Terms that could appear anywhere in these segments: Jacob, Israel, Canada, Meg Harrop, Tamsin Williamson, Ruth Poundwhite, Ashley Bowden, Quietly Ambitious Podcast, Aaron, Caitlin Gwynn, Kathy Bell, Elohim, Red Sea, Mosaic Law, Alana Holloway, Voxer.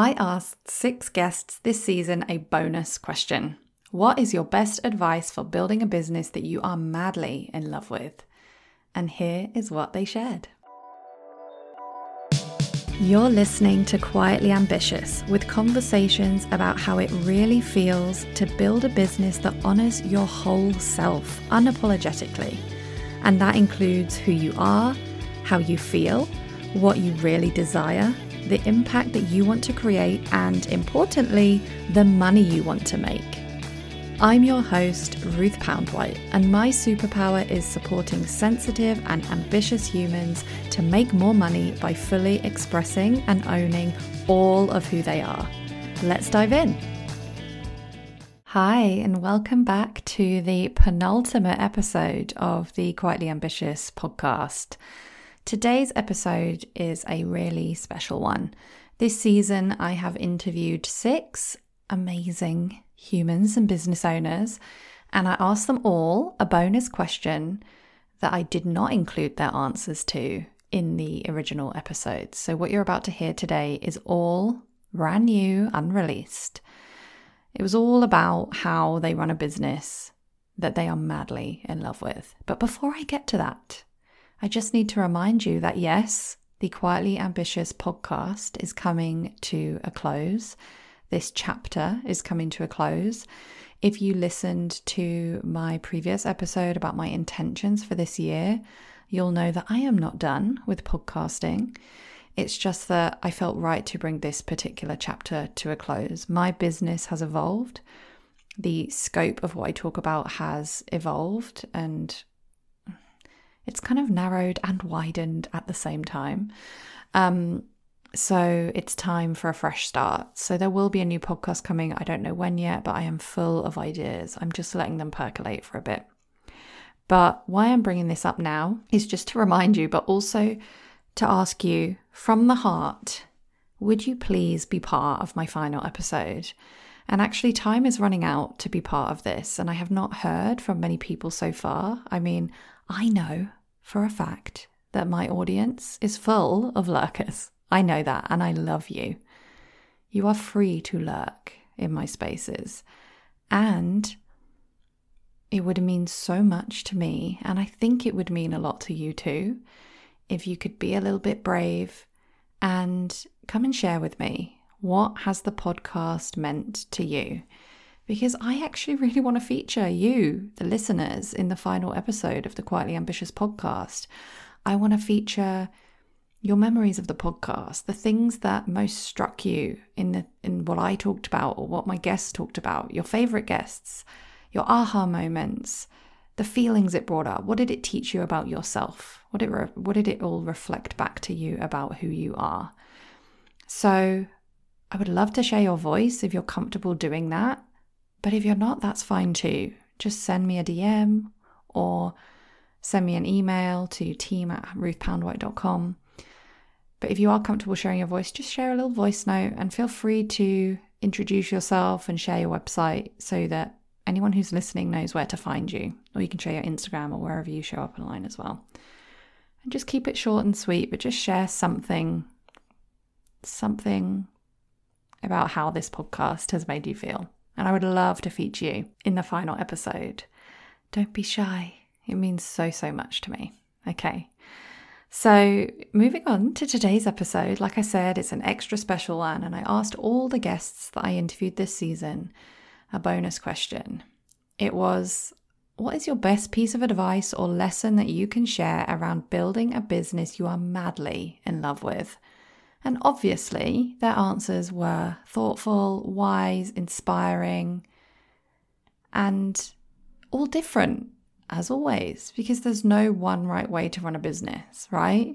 I asked 6 guests this season a bonus question. What is your best advice for building a business that you are madly in love with? And here is what they shared. You're listening to Quietly Ambitious, with conversations about how it really feels to build a business that honors your whole self unapologetically. And that includes who you are, how you feel, what you really desire, the impact that you want to create, and importantly, the money you want to make. I'm your host, Ruth Poundwhite, and my superpower is supporting sensitive and ambitious humans to make more money by fully expressing and owning all of who they are. Let's dive in. Hi, and welcome back to the penultimate episode of the Quietly Ambitious podcast. Today's episode is a really special one. This season, I have interviewed 6 amazing humans and business owners, and I asked them all a bonus question that I did not include their answers to in the original episode. So what you're about to hear today is all brand new, unreleased. It was all about how they run a business that they are madly in love with. But before I get to that, I just need to remind you that yes, the Quietly Ambitious podcast is coming to a close. This chapter is coming to a close. If you listened to my previous episode about my intentions for this year, you'll know that I am not done with podcasting. It's just that I felt right to bring this particular chapter to a close. My business has evolved. The scope of what I talk about has evolved, and it's kind of narrowed and widened at the same time. So it's time for a fresh start. So there will be a new podcast coming. I don't know when yet, but I am full of ideas. I'm just letting them percolate for a bit. But why I'm bringing this up now is just to remind you, but also to ask you from the heart, would you please be part of my final episode? And actually, time is running out to be part of this. And I have not heard from many people so far. I mean, I know for a fact that my audience is full of lurkers. I know that, and I love you. You are free to lurk in my spaces, and it would mean so much to me, and I think it would mean a lot to you too, if you could be a little bit brave and come and share with me, what has the podcast meant to you? Because I actually really want to feature you, the listeners, in the final episode of the Quietly Ambitious podcast. I want to feature your memories of the podcast, the things that most struck you in what I talked about or what my guests talked about, your favorite guests, your aha moments, the feelings it brought up. What did it teach you about yourself? What did it all reflect back to you about who you are? So I would love to share your voice if you're comfortable doing that, but if you're not, that's fine too. Just send me a DM or send me an email to team@ruthpoundwhite.com. But if you are comfortable sharing your voice, just share a little voice note and feel free to introduce yourself and share your website so that anyone who's listening knows where to find you. Or you can share your Instagram or wherever you show up online as well. And just keep it short and sweet, but just share something about how this podcast has made you feel. And I would love to feature you in the final episode. Don't be shy. It means so, so much to me. Okay. So moving on to today's episode, like I said, it's an extra special one, and I asked all the guests that I interviewed this season a bonus question. It was, what is your best piece of advice or lesson that you can share around building a business you are madly in love with? And obviously, their answers were thoughtful, wise, inspiring, and all different. As always, because there's no one right way to run a business, right?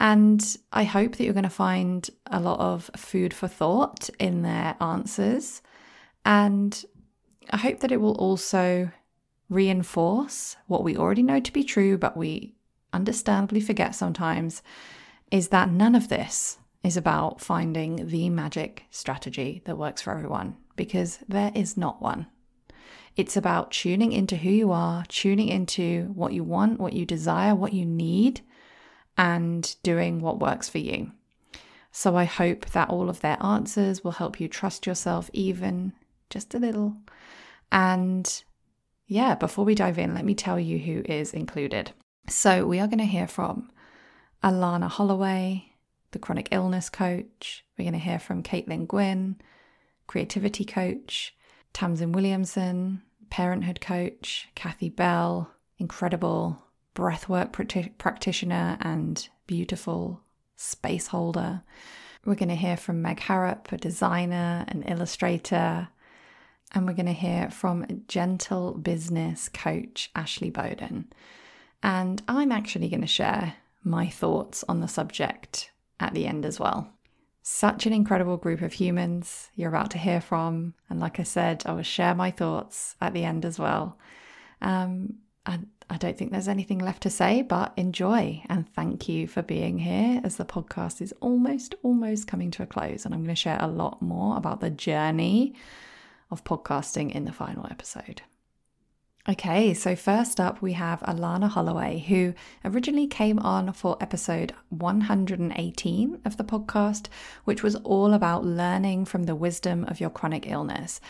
And I hope that you're going to find a lot of food for thought in their answers. And I hope that it will also reinforce what we already know to be true, but we understandably forget sometimes, is that none of this is about finding the magic strategy that works for everyone, because there is not one. It's about tuning into who you are, tuning into what you want, what you desire, what you need, and doing what works for you. So I hope that all of their answers will help you trust yourself even just a little. And yeah, before we dive in, let me tell you who is included. So we are going to hear from Alana Holloway, the chronic illness coach. We're going to hear from Caitlin Gwynn, creativity coach, Tamsin Williamson, parenthood coach, Kathy Bell, incredible breathwork practitioner and beautiful space holder. We're going to hear from Meg Harrop, a designer and illustrator. And we're going to hear from gentle business coach, Ashley Bowden. And I'm actually going to share my thoughts on the subject at the end as well. Such an incredible group of humans you're about to hear from. And like I said, I will share my thoughts at the end as well. I don't think there's anything left to say, but enjoy. And thank you for being here as the podcast is almost coming to a close. And I'm going to share a lot more about the journey of podcasting in the final episode. Okay, so first up we have Alana Holloway, who originally came on for episode 118 of the podcast, which was all about learning from the wisdom of your chronic illness.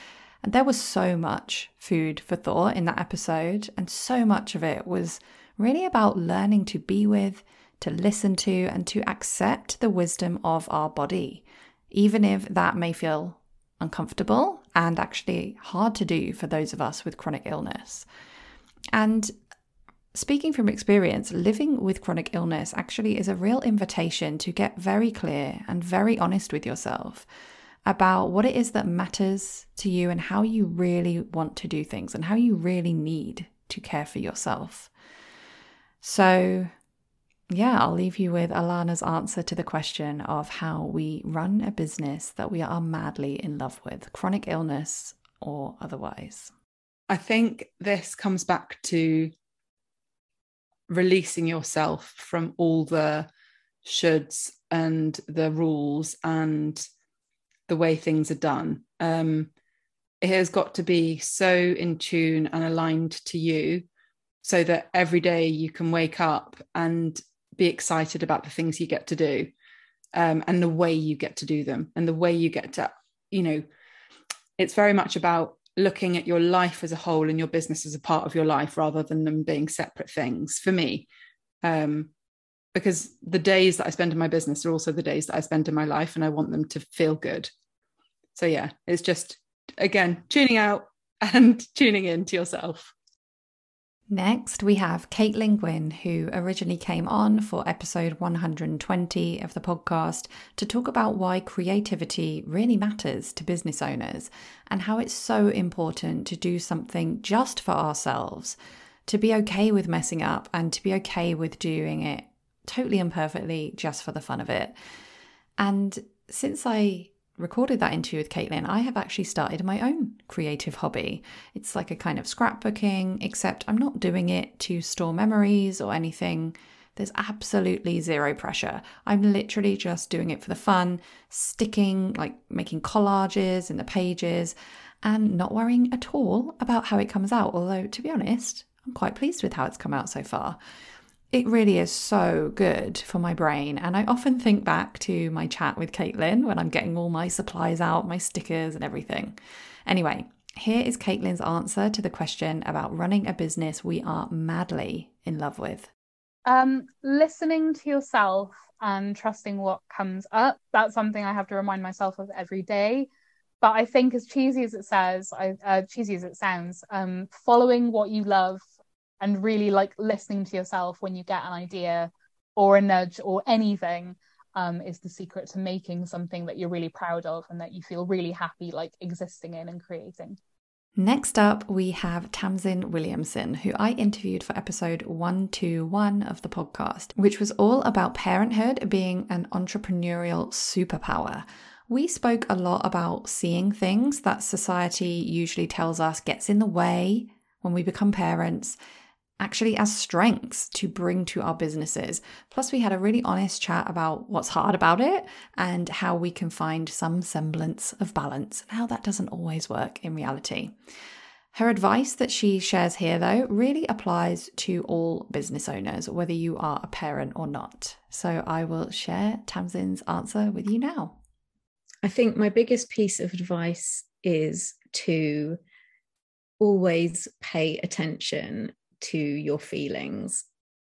And there was so much food for thought in that episode, and so much of it was really about learning to be with, to listen to, and to accept the wisdom of our body, even if that may feel uncomfortable and actually hard to do for those of us with chronic illness. And speaking from experience, living with chronic illness actually is a real invitation to get very clear and very honest with yourself about what it is that matters to you and how you really want to do things and how you really need to care for yourself. So yeah, I'll leave you with Alana's answer to the question of how we run a business that we are madly in love with, chronic illness or otherwise. I think this comes back to releasing yourself from all the shoulds and the rules and the way things are done. It has got to be so in tune and aligned to you so that every day you can wake up and be excited about the things you get to do, and the way you get to do them and the way you get to, you know, it's very much about looking at your life as a whole and your business as a part of your life rather than them being separate things for me. Because the days that I spend in my business are also the days that I spend in my life, and I want them to feel good. So yeah, it's just, again, tuning out and tuning in to yourself. Next, we have Caitlin Gwynn, who originally came on for episode 120 of the podcast to talk about why creativity really matters to business owners and how it's so important to do something just for ourselves, to be okay with messing up and to be okay with doing it totally imperfectly just for the fun of it. And since I recorded that interview with Caitlin, I have actually started my own creative hobby. It's like a kind of scrapbooking, except I'm not doing it to store memories or anything. There's absolutely zero pressure. I'm literally just doing it for the fun, sticking, like making collages in the pages and not worrying at all about how it comes out. Although, to be honest, I'm quite pleased with how it's come out so far. It really is so good for my brain. And I often think back to my chat with Caitlin when I'm getting all my supplies out, my stickers and everything. Anyway, here is Caitlin's answer to the question about running a business we are madly in love with. Listening to yourself and trusting what comes up. That's something I have to remind myself of every day. But I think as cheesy as it sounds, following what you love and really like listening to yourself when you get an idea or a nudge or anything is the secret to making something that you're really proud of and that you feel really happy like existing in and creating. Next up, we have Tamsin Williamson, who I interviewed for episode 121 of the podcast, which was all about parenthood being an entrepreneurial superpower. We spoke a lot about seeing things that society usually tells us gets in the way when we become parents, actually as strengths to bring to our businesses. Plus, we had a really honest chat about what's hard about it and how we can find some semblance of balance and how that doesn't always work in reality. Her advice that she shares here, though, really applies to all business owners, whether you are a parent or not. So I will share Tamsin's answer with you now. I think my biggest piece of advice is to always pay attention to your feelings.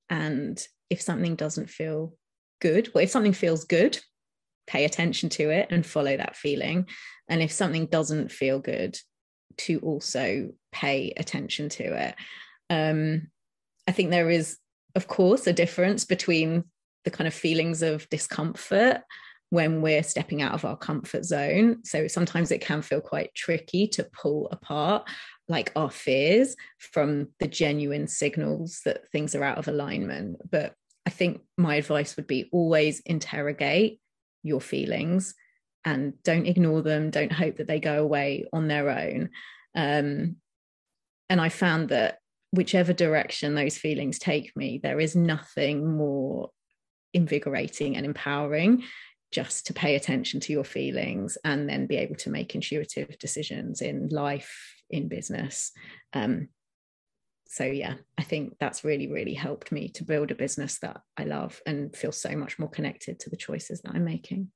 And if something doesn't feel good, well, if something feels good, pay attention to it and follow that feeling. And if something doesn't feel good, to also pay attention to it. I think there is, of course, a difference between the kind of feelings of discomfort when we're stepping out of our comfort zone. So sometimes it can feel quite tricky to pull apart like our fears from the genuine signals that things are out of alignment. But I think my advice would be always interrogate your feelings and don't ignore them. Don't hope that they go away on their own. And I found that whichever direction those feelings take me, there is nothing more invigorating and empowering just to pay attention to your feelings and then be able to make intuitive decisions in life, in business. So yeah, I think that's really, really helped me to build a business that I love and feel so much more connected to the choices that I'm making.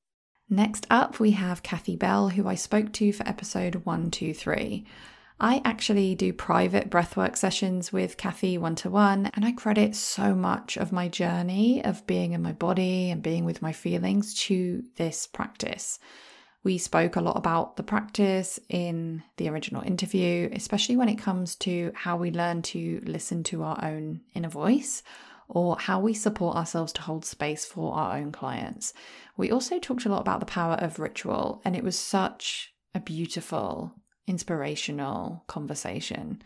Next up, we have Kathy Bell, who I spoke to for episode 123. I actually do private breathwork sessions with Kathy one-to-one, and I credit so much of my journey of being in my body and being with my feelings to this practice. We spoke a lot about the practice in the original interview, especially when it comes to how we learn to listen to our own inner voice, or how we support ourselves to hold space for our own clients. We also talked a lot about the power of ritual, and it was such a beautiful, inspirational conversation.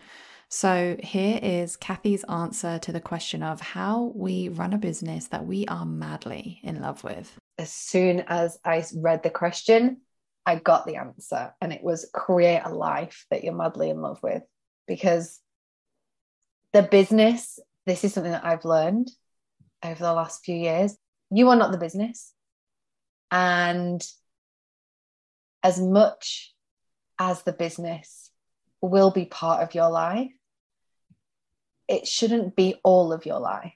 So here is Kathy's answer to the question of how we run a business that we are madly in love with. As soon as I read the question, I got the answer, and it was create a life that you're madly in love with, because the business, this is something that I've learned over the last few years. You are not the business. And as much as the business will be part of your life, it shouldn't be all of your life.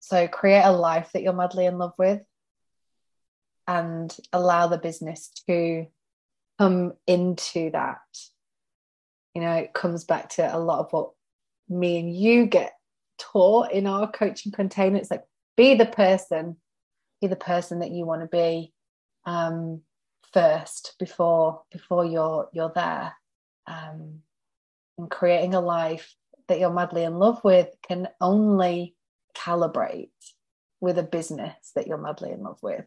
So create a life that you're madly in love with and allow the business to come into that. You know, it comes back to a lot of what me and you get taught in our coaching container. It's like, be the person that you want to be first before you're there, and creating a life that you're madly in love with can only calibrate with a business that you're madly in love with.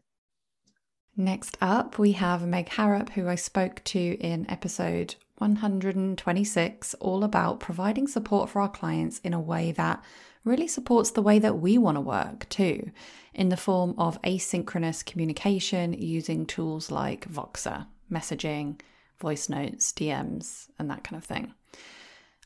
Next up, we have Meg Harrop, who I spoke to in episode 126, all about providing support for our clients in a way that really supports the way that we want to work too, in the form of asynchronous communication using tools like Voxer, messaging, voice notes, DMs, and that kind of thing.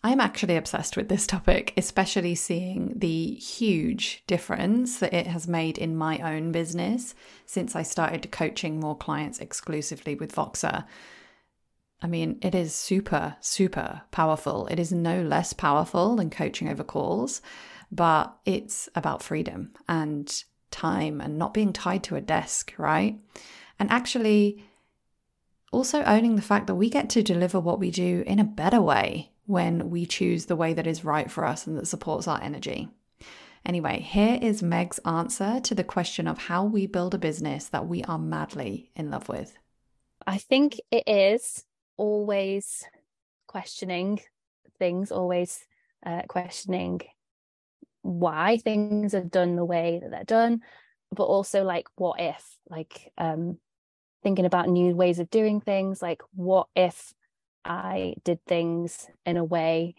I'm actually obsessed with this topic, especially seeing the huge difference that it has made in my own business since I started coaching more clients exclusively with Voxer. I mean, it is super, super powerful. It is no less powerful than coaching over calls, but it's about freedom and time and not being tied to a desk, right? And actually also owning the fact that we get to deliver what we do in a better way when we choose the way that is right for us and that supports our energy. Anyway, here is Meg's answer to the question of how we build a business that we are madly in love with. I think it is always questioning things, always questioning why things are done the way that they're done, but also like what if, like thinking about new ways of doing things, like what if I did things in a way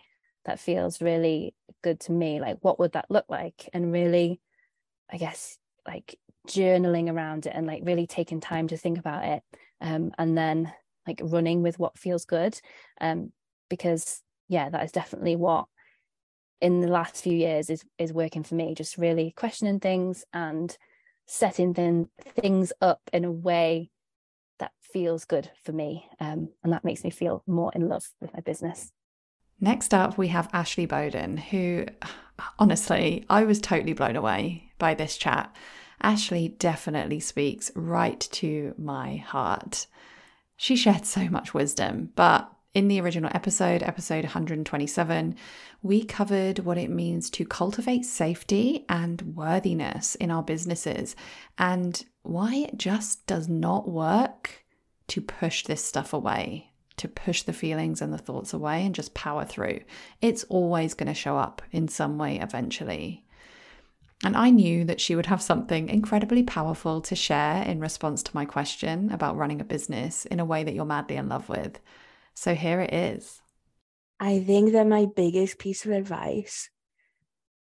that feels really good to me, like what would that look like? And really, I guess, like journaling around it and like really taking time to think about it, and then like running with what feels good, because yeah, that is definitely what in the last few years is working for me, just really questioning things and setting things up in a way that feels good for me, and that makes me feel more in love with my business. Next up, we have Ashley Bowden, who, honestly, I was totally blown away by this chat. Ashley definitely speaks right to my heart. She shared so much wisdom, but in the original episode, episode 127, we covered what it means to cultivate safety and worthiness in our businesses and why it just does not work to push this stuff away, to push the feelings and the thoughts away and just power through. It's always going to show up in some way eventually. And I knew that she would have something incredibly powerful to share in response to my question about running a business in a way that you're madly in love with. So here it is. I think that my biggest piece of advice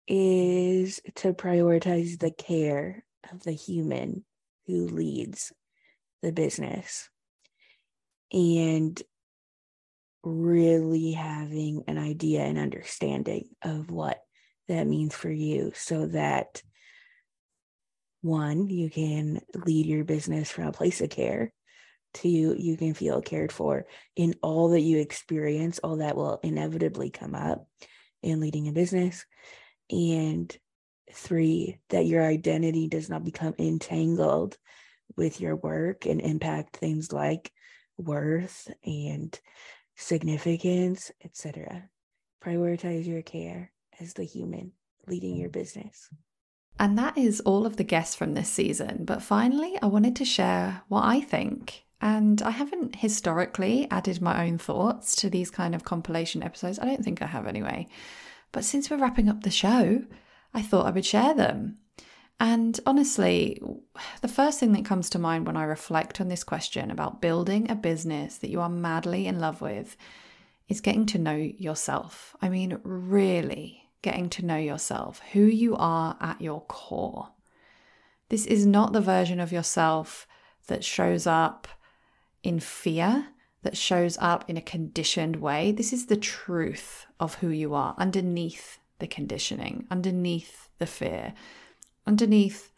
is to prioritize the care of the human who leads the business and really having an idea and understanding of what that means for you so that, one, you can lead your business from a place of care. Two, you can feel cared for in all that you experience, all that will inevitably come up in leading a business. And three, that your identity does not become entangled with your work and impact things like worth and significance, etc. Prioritize your care as the human leading your business. And that is all of the guests from this season. But finally, I wanted to share what I think. And I haven't historically added my own thoughts to these kind of compilation episodes. I don't think I have anyway. But since we're wrapping up the show, I thought I would share them. And honestly, the first thing that comes to mind when I reflect on this question about building a business that you are madly in love with is getting to know yourself. I mean, really getting to know yourself, who you are at your core. This is not the version of yourself that shows up in fear, that shows up in a conditioned way. This is the truth of who you are underneath the conditioning, underneath the fear, underneath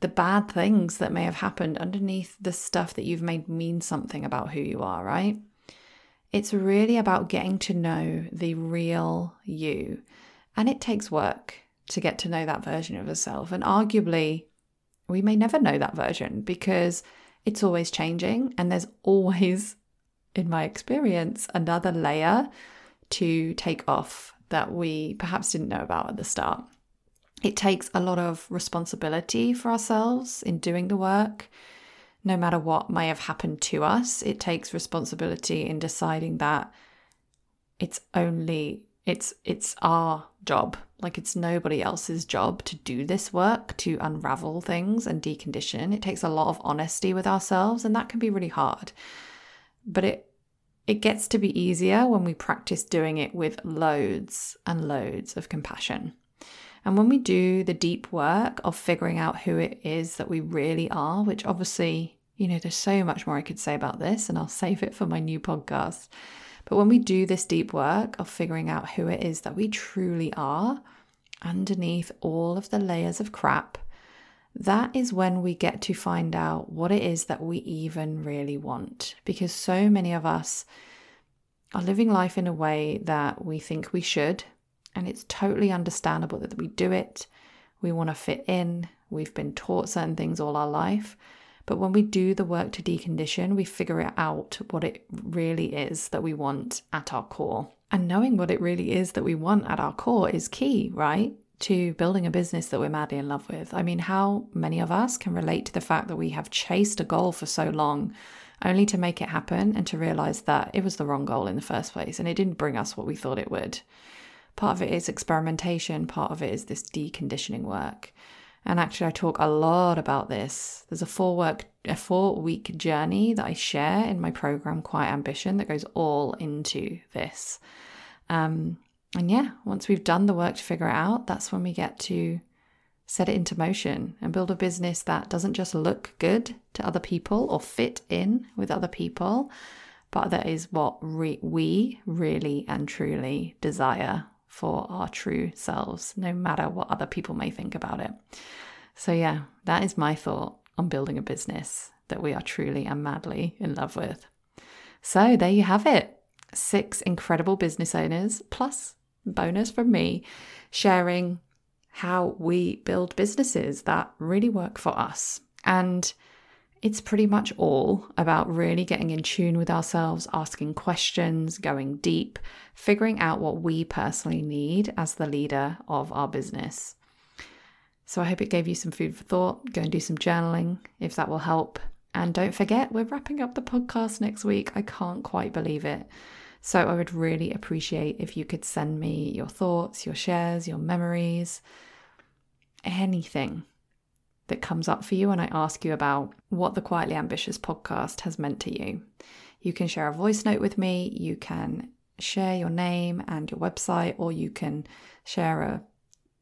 the bad things that may have happened, underneath the stuff that you've made mean something about who you are, right? It's really about getting to know the real you. And it takes work to get to know that version of yourself. And arguably, we may never know that version because it's always changing and there's always, in my experience, another layer to take off that we perhaps didn't know about at the start. It takes a lot of responsibility for ourselves in doing the work. No matter what may have happened to us, it takes responsibility in deciding that it's our job. Like, it's nobody else's job to do this work, to unravel things and decondition. It takes a lot of honesty with ourselves, and that can be really hard. But it gets to be easier when we practice doing it with loads and loads of compassion. And when we do the deep work of figuring out who it is that we really are, which obviously, you know, there's so much more I could say about this, and I'll save it for my new podcast. But when we do this deep work of figuring out who it is that we truly are, underneath all of the layers of crap, that is when we get to find out what it is that we even really want. Because so many of us are living life in a way that we think we should, and it's totally understandable that we do it. We want to fit in. We've been taught certain things all our life. But when we do the work to decondition, we figure out what it really is that we want at our core. And knowing what it really is that we want at our core is key, right? To building a business that we're madly in love with. I mean, how many of us can relate to the fact that we have chased a goal for so long only to make it happen and to realize that it was the wrong goal in the first place and it didn't bring us what we thought it would? Part of it is experimentation. Part of it is this deconditioning work. And actually, I talk a lot about this. There's a 4-week journey that I share in my program, Quiet Ambition, that goes all into this. And yeah, once we've done the work to figure it out, that's when we get to set it into motion and build a business that doesn't just look good to other people or fit in with other people, but that is what we really and truly desire for our true selves, no matter what other people may think about it. So yeah, that is my thought on building a business that we are truly and madly in love with. So there you have it. 6 incredible business owners, plus bonus from me, sharing how we build businesses that really work for us. And it's pretty much all about really getting in tune with ourselves, asking questions, going deep, figuring out what we personally need as the leader of our business. So I hope it gave you some food for thought. Go and do some journaling if that will help. And don't forget, we're wrapping up the podcast next week. I can't quite believe it. So I would really appreciate if you could send me your thoughts, your shares, your memories, anything that comes up for you, and I ask you about what the Quietly Ambitious podcast has meant to you. You can share a voice note with me, you can share your name and your website, or you can share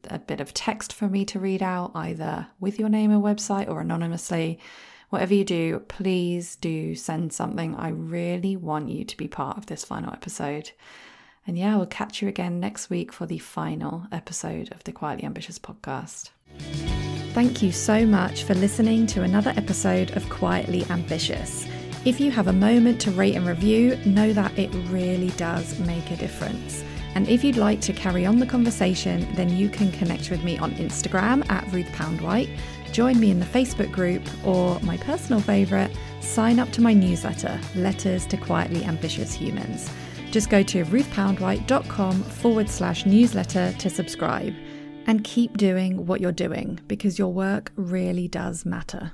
a bit of text for me to read out, either with your name and website or anonymously. Whatever you do, please do send something. I really want you to be part of this final episode. And yeah, we'll catch you again next week for the final episode of the Quietly Ambitious podcast. Thank you so much for listening to another episode of Quietly Ambitious. If you have a moment to rate and review, know that it really does make a difference. And if you'd like to carry on the conversation, then you can connect with me on Instagram at Ruth Poundwhite, join me in the Facebook group, or my personal favourite, sign up to my newsletter, Letters to Quietly Ambitious Humans. Just go to ruthpoundwhite.com/newsletter to subscribe. And keep doing what you're doing, because your work really does matter.